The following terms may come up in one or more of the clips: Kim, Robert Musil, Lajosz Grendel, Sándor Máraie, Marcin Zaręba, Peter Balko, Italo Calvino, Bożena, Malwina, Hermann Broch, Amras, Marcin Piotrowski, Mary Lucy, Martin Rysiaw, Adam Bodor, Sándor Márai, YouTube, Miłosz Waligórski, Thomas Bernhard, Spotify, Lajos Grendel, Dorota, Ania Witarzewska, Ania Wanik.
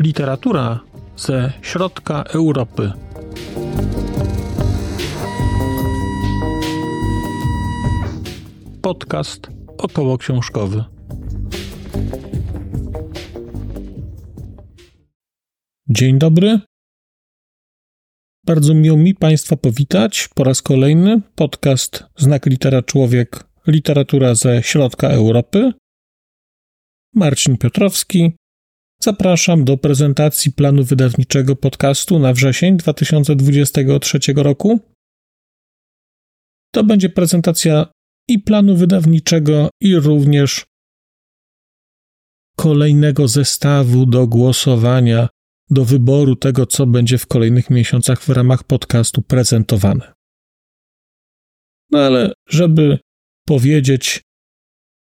Literatura ze środka Europy. Podcast okołoksiążkowy. Dzień dobry. Bardzo miło mi Państwa powitać. Po raz kolejny podcast Znak Litera Człowiek. Literatura ze środka Europy. Marcin Piotrowski. Zapraszam do prezentacji planu wydawniczego podcastu na wrzesień 2023 roku. To będzie prezentacja i planu wydawniczego, i również kolejnego zestawu do głosowania, do wyboru tego, co będzie w kolejnych miesiącach w ramach podcastu prezentowane. No ale żeby powiedzieć,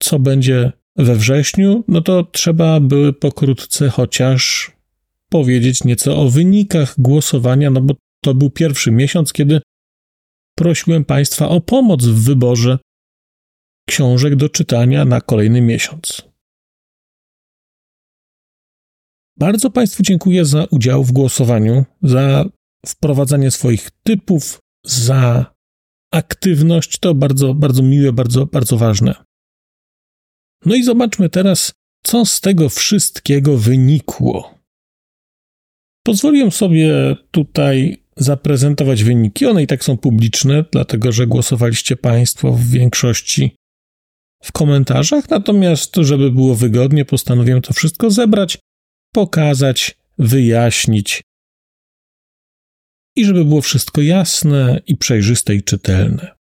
co będzie we wrześniu, no to trzeba by pokrótce chociaż powiedzieć nieco o wynikach głosowania, no bo to był pierwszy miesiąc, kiedy prosiłem Państwa o pomoc w wyborze książek do czytania na kolejny miesiąc. Bardzo Państwu dziękuję za udział w głosowaniu, za wprowadzanie swoich typów, za aktywność. To bardzo, bardzo miłe, bardzo, bardzo ważne. No i zobaczmy teraz, co z tego wszystkiego wynikło. Pozwoliłem sobie tutaj zaprezentować wyniki. One i tak są publiczne, dlatego że głosowaliście Państwo w większości w komentarzach. Natomiast, żeby było wygodnie, postanowiłem to wszystko zebrać, pokazać, wyjaśnić i żeby było wszystko jasne i przejrzyste i czytelne.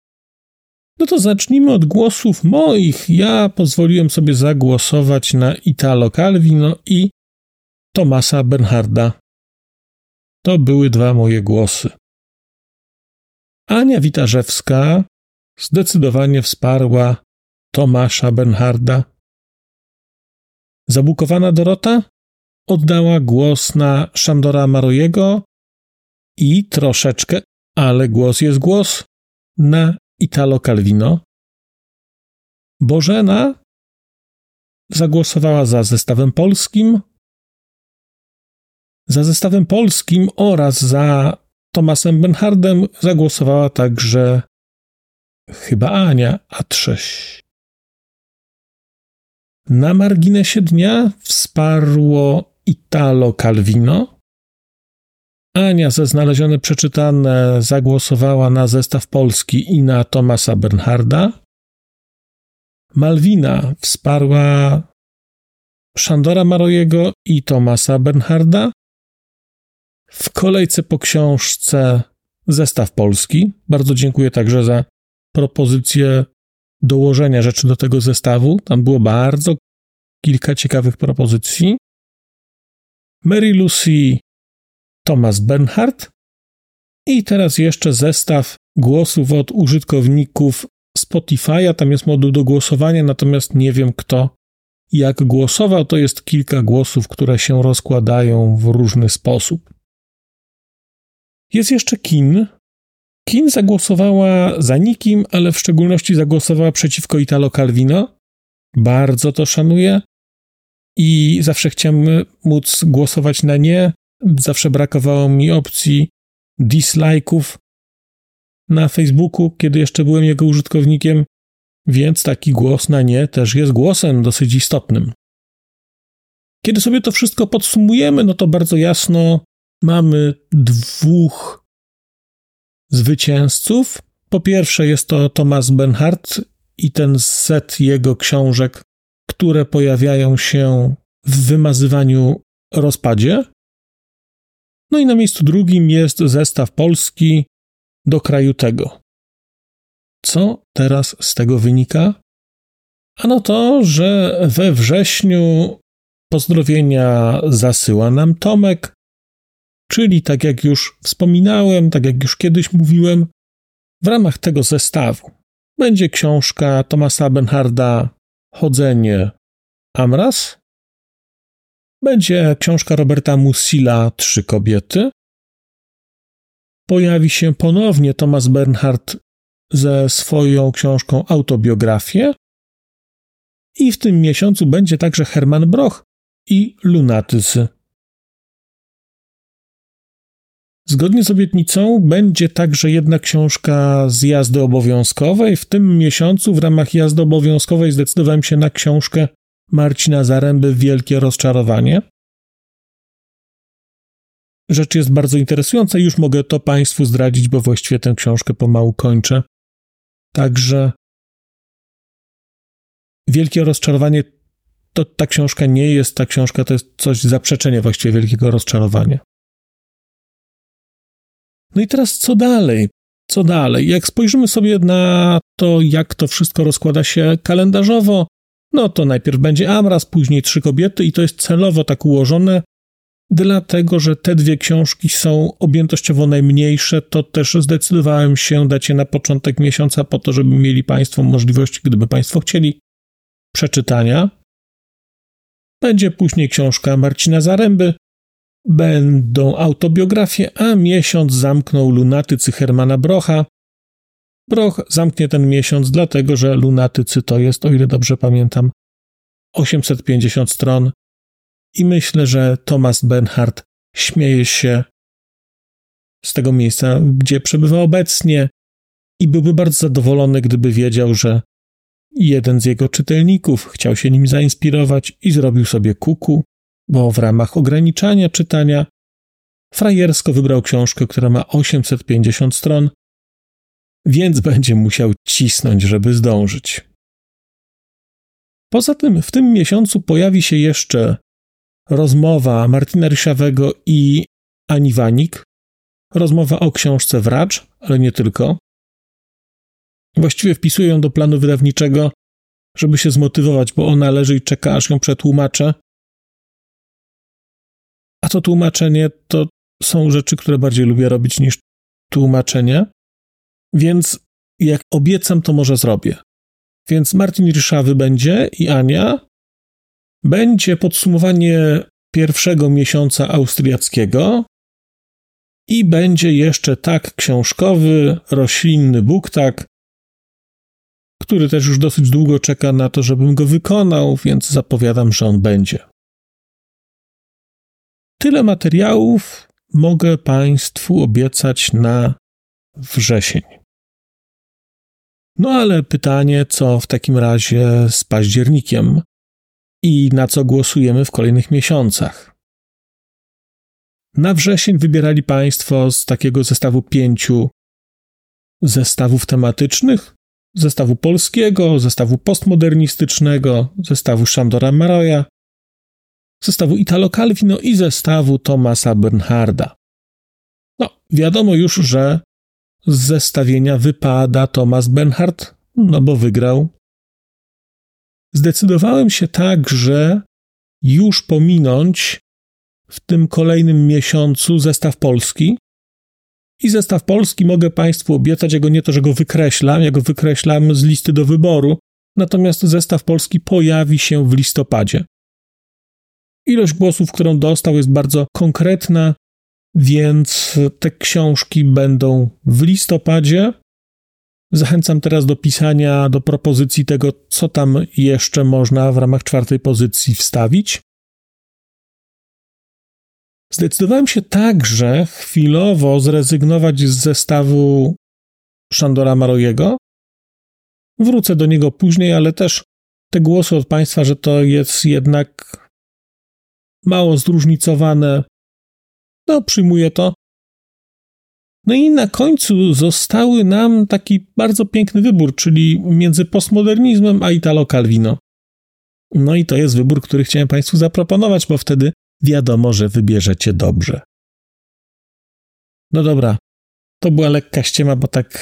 No to zacznijmy od głosów moich. Ja pozwoliłem sobie zagłosować na Italo Calvino i Thomasa Bernharda. To były dwa moje głosy. Ania Witarzewska zdecydowanie wsparła Thomasa Bernharda. Zabukowana Dorota oddała głos na Sándora Máraiego i troszeczkę, ale głos jest głos, na Italo Calvino. Bożena zagłosowała za zestawem polskim oraz za Thomasem Bernhardem zagłosowała także chyba Ania, a Trześ. Na marginesie dnia wsparło Italo Calvino. Ania ze Znalezione Przeczytane zagłosowała na zestaw polski i na Thomasa Bernharda. Malwina wsparła Sándora Máraiego i Thomasa Bernharda. W kolejce po książce zestaw polski. Bardzo dziękuję także za propozycję dołożenia rzeczy do tego zestawu. Tam było bardzo kilka ciekawych propozycji. Mary Lucy, Thomas Bernhard i teraz jeszcze zestaw głosów od użytkowników Spotify'a. Tam jest moduł do głosowania, natomiast nie wiem, kto jak głosował. To jest kilka głosów, które się rozkładają w różny sposób. Jest jeszcze Kim. Kim zagłosowała za nikim, ale w szczególności zagłosowała przeciwko Italo Calvino. Bardzo to szanuję i zawsze chciałem móc głosować na nie. Zawsze brakowało mi opcji dislike'ów na Facebooku, kiedy jeszcze byłem jego użytkownikiem, więc taki głos na nie też jest głosem dosyć istotnym. Kiedy sobie to wszystko podsumujemy, no to bardzo jasno mamy dwóch zwycięzców. Po pierwsze jest to Thomas Bernhard i ten set jego książek, które pojawiają się w Wymazywaniu Rozpadzie. No i na miejscu drugim jest zestaw polski Do kraju tego. Co teraz z tego wynika? Ano to, że we wrześniu pozdrowienia zasyła nam Tomek, czyli tak jak już wspominałem, tak jak już kiedyś mówiłem, w ramach tego zestawu będzie książka Thomasa Bernharda Chodzenie Amras, będzie książka Roberta Musila Trzy kobiety, pojawi się ponownie Thomas Bernhard ze swoją książką Autobiografię. I w tym miesiącu będzie także Hermann Broch i Lunatycy. Zgodnie z obietnicą będzie także jedna książka z jazdy obowiązkowej. W tym miesiącu w ramach jazdy obowiązkowej zdecydowałem się na książkę Marcina Zaręby Wielkie rozczarowanie. Rzecz jest bardzo interesująca i już mogę to Państwu zdradzić, bo właściwie tę książkę pomału kończę. Także Wielkie rozczarowanie to ta książka nie jest, ta książka to jest coś zaprzeczenie właściwie wielkiego rozczarowania. No i teraz co dalej? Co dalej? Jak spojrzymy sobie na to, jak to wszystko rozkłada się kalendarzowo, no to najpierw będzie Amras, później Trzy kobiety i to jest celowo tak ułożone, dlatego, że te dwie książki są objętościowo najmniejsze, to też zdecydowałem się dać je na początek miesiąca po to, żeby mieli Państwo możliwość, gdyby Państwo chcieli, przeczytania. Będzie później książka Marcina Zaręby, będą autobiografie, a miesiąc zamknął Lunatycy Hermana Brocha. Broch zamknie ten miesiąc, dlatego że Lunatycy to jest, o ile dobrze pamiętam, 850 stron i myślę, że Thomas Bernhard śmieje się z tego miejsca, gdzie przebywa obecnie i byłby bardzo zadowolony, gdyby wiedział, że jeden z jego czytelników chciał się nim zainspirować i zrobił sobie kuku, bo w ramach ograniczania czytania frajersko wybrał książkę, która ma 850 stron, więc będzie musiał cisnąć, żeby zdążyć. Poza tym w tym miesiącu pojawi się jeszcze rozmowa Martina Rysiawego i Ani Wanik, rozmowa o książce Wracz, ale nie tylko. Właściwie wpisuję ją do planu wydawniczego, żeby się zmotywować, bo ona leży i czeka, aż ją przetłumaczę. A to tłumaczenie to są rzeczy, które bardziej lubię robić niż tłumaczenie, więc jak obiecam, to może zrobię. Więc Martin Rysiawy będzie i Ania. Będzie podsumowanie pierwszego miesiąca austriackiego i będzie jeszcze tak książkowy, roślinny buktak, który też już dosyć długo czeka na to, żebym go wykonał, więc zapowiadam, że on będzie. Tyle materiałów mogę Państwu obiecać na wrzesień. No ale pytanie, co w takim razie z październikiem i na co głosujemy w kolejnych miesiącach? Na wrzesień wybierali Państwo z takiego zestawu 5 zestawów tematycznych, zestawu polskiego, zestawu postmodernistycznego, zestawu Sándora Máraia, zestawu Italo Calvino i zestawu Thomasa Bernharda. No, wiadomo już, że z zestawienia wypada Thomas Bernhard, no bo wygrał. Zdecydowałem się także już pominąć w tym kolejnym miesiącu zestaw polski. I zestaw polski mogę Państwu obiecać, jego nie to, że go wykreślam, ja go wykreślam z listy do wyboru, natomiast zestaw polski pojawi się w listopadzie. Ilość głosów, którą dostał, jest bardzo konkretna, więc te książki będą w listopadzie. Zachęcam teraz do pisania, do propozycji tego, co tam jeszcze można w ramach 4. pozycji wstawić. Zdecydowałem się także chwilowo zrezygnować z zestawu Sándora Máraiego. Wrócę do niego później, ale też te głosy od Państwa, że to jest jednak mało zróżnicowane, no przyjmuję to. No i na końcu zostały nam taki bardzo piękny wybór, czyli między postmodernizmem a Italo Calvino. No i to jest wybór, który chciałem Państwu zaproponować, bo wtedy wiadomo, że wybierzecie dobrze. No dobra, to była lekka ściema, bo tak,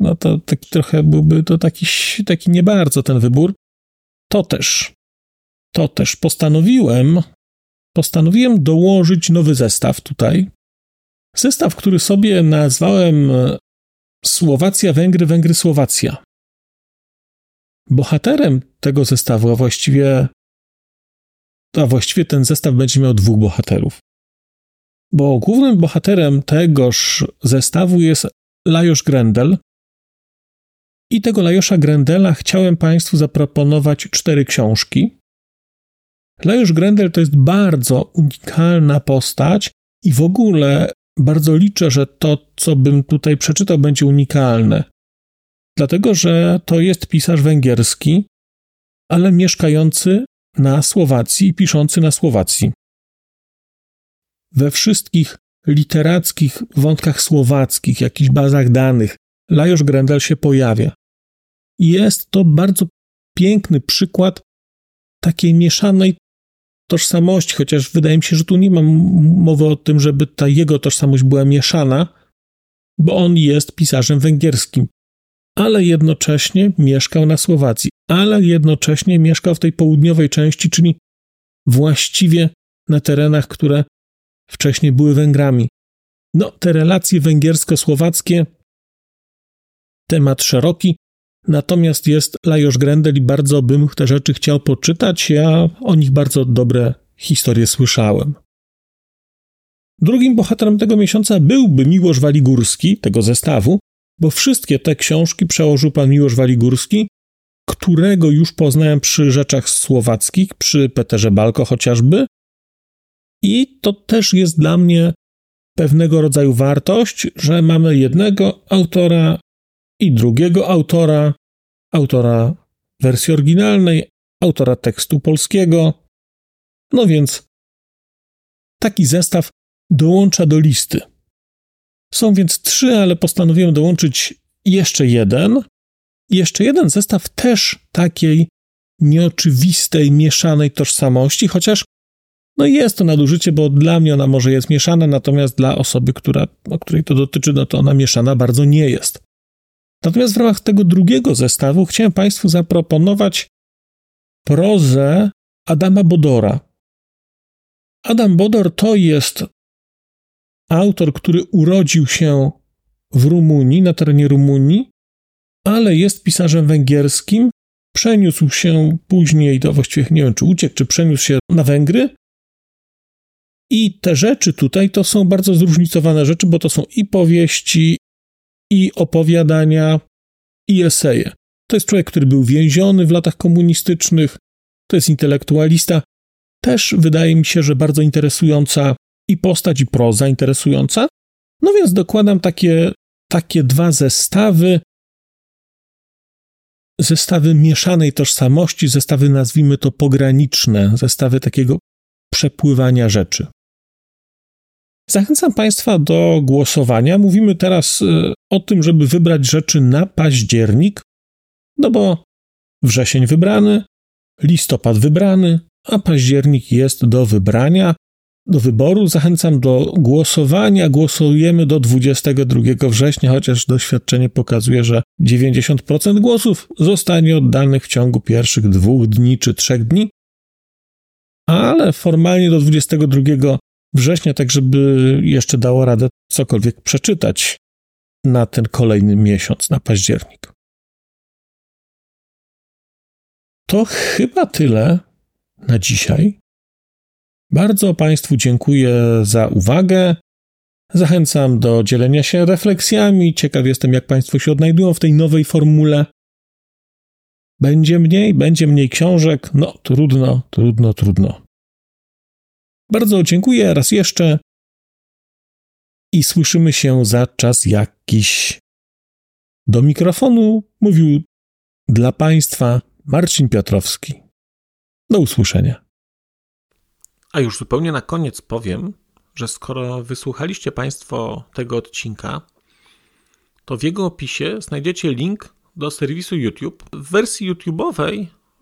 no to taki trochę byłby to taki nie bardzo ten wybór. To też postanowiłem dołożyć nowy zestaw tutaj. Zestaw, który sobie nazwałem Słowacja, Węgry, Węgry, Słowacja. Bohaterem tego zestawu, a właściwie ten zestaw będzie miał 2 bohaterów. Bo głównym bohaterem tegoż zestawu jest Lajos Grendel, I tego Lajosza Grendela chciałem Państwu zaproponować 4 książki. Lajosz Grendel to jest bardzo unikalna postać i w ogóle bardzo liczę, że to, co bym tutaj przeczytał, będzie unikalne. Dlatego, że to jest pisarz węgierski, ale mieszkający na Słowacji i piszący na Słowacji. We wszystkich literackich wątkach słowackich, jakichś bazach danych, Lajosz Grendel się pojawia. Jest to bardzo piękny przykład takiej mieszanej tożsamości, chociaż wydaje mi się, że tu nie mam mowy o tym, żeby ta jego tożsamość była mieszana, bo on jest pisarzem węgierskim, ale jednocześnie mieszkał na Słowacji, ale jednocześnie mieszkał w tej południowej części, czyli właściwie na terenach, które wcześniej były Węgrami. No, te relacje węgiersko-słowackie, temat szeroki, natomiast jest Lajosz Grendel i bardzo bym te rzeczy chciał poczytać. Ja o nich bardzo dobre historie słyszałem. Drugim bohaterem tego miesiąca byłby Miłosz Waligórski, tego zestawu, bo wszystkie te książki przełożył pan Miłosz Waligórski, którego już poznałem przy rzeczach słowackich, przy Peterze Balko chociażby. I to też jest dla mnie pewnego rodzaju wartość, że mamy jednego autora i drugiego autora, autora wersji oryginalnej, autora tekstu polskiego. No więc taki zestaw dołącza do listy. Są więc 3, ale postanowiłem dołączyć jeszcze jeden. Jeszcze jeden zestaw też takiej nieoczywistej, mieszanej tożsamości, chociaż no jest to nadużycie, bo dla mnie ona może jest mieszana, natomiast dla osoby, której to dotyczy, no to ona mieszana bardzo nie jest. Natomiast w ramach tego drugiego zestawu chciałem Państwu zaproponować prozę Adama Bodora. Adam Bodor to jest autor, który urodził się w Rumunii, na terenie Rumunii, ale jest pisarzem węgierskim, przeniósł się później, to właściwie nie wiem, czy uciekł, czy przeniósł się na Węgry. I te rzeczy tutaj to są bardzo zróżnicowane rzeczy, bo to są i powieści, i opowiadania, i eseje. To jest człowiek, który był więziony w latach komunistycznych, to jest intelektualista. Też wydaje mi się, że bardzo interesująca i postać, i proza interesująca. No więc dokładam takie 2 zestawy. Zestawy mieszanej tożsamości, zestawy nazwijmy to pograniczne, zestawy takiego przepływania rzeczy. Zachęcam Państwa do głosowania. Mówimy teraz o tym, żeby wybrać rzeczy na październik, no bo wrzesień wybrany, listopad wybrany, a październik jest do wybrania, do wyboru. Zachęcam do głosowania. Głosujemy do 22 września, chociaż doświadczenie pokazuje, że 90% głosów zostanie oddanych w ciągu pierwszych 2 dni czy 3 dni, ale formalnie do 22 września, tak żeby jeszcze dało radę cokolwiek przeczytać na ten kolejny miesiąc, na październik. To chyba tyle na dzisiaj. Bardzo Państwu dziękuję za uwagę. Zachęcam do dzielenia się refleksjami. Ciekaw jestem, jak Państwo się odnajdują w tej nowej formule. Będzie mniej książek. No, trudno. Bardzo dziękuję raz jeszcze i słyszymy się za czas jakiś. Do mikrofonu mówił dla Państwa Marcin Piotrowski. Do usłyszenia. A już zupełnie na koniec powiem, że skoro wysłuchaliście Państwo tego odcinka, to w jego opisie znajdziecie link do serwisu YouTube. W wersji YouTube'owej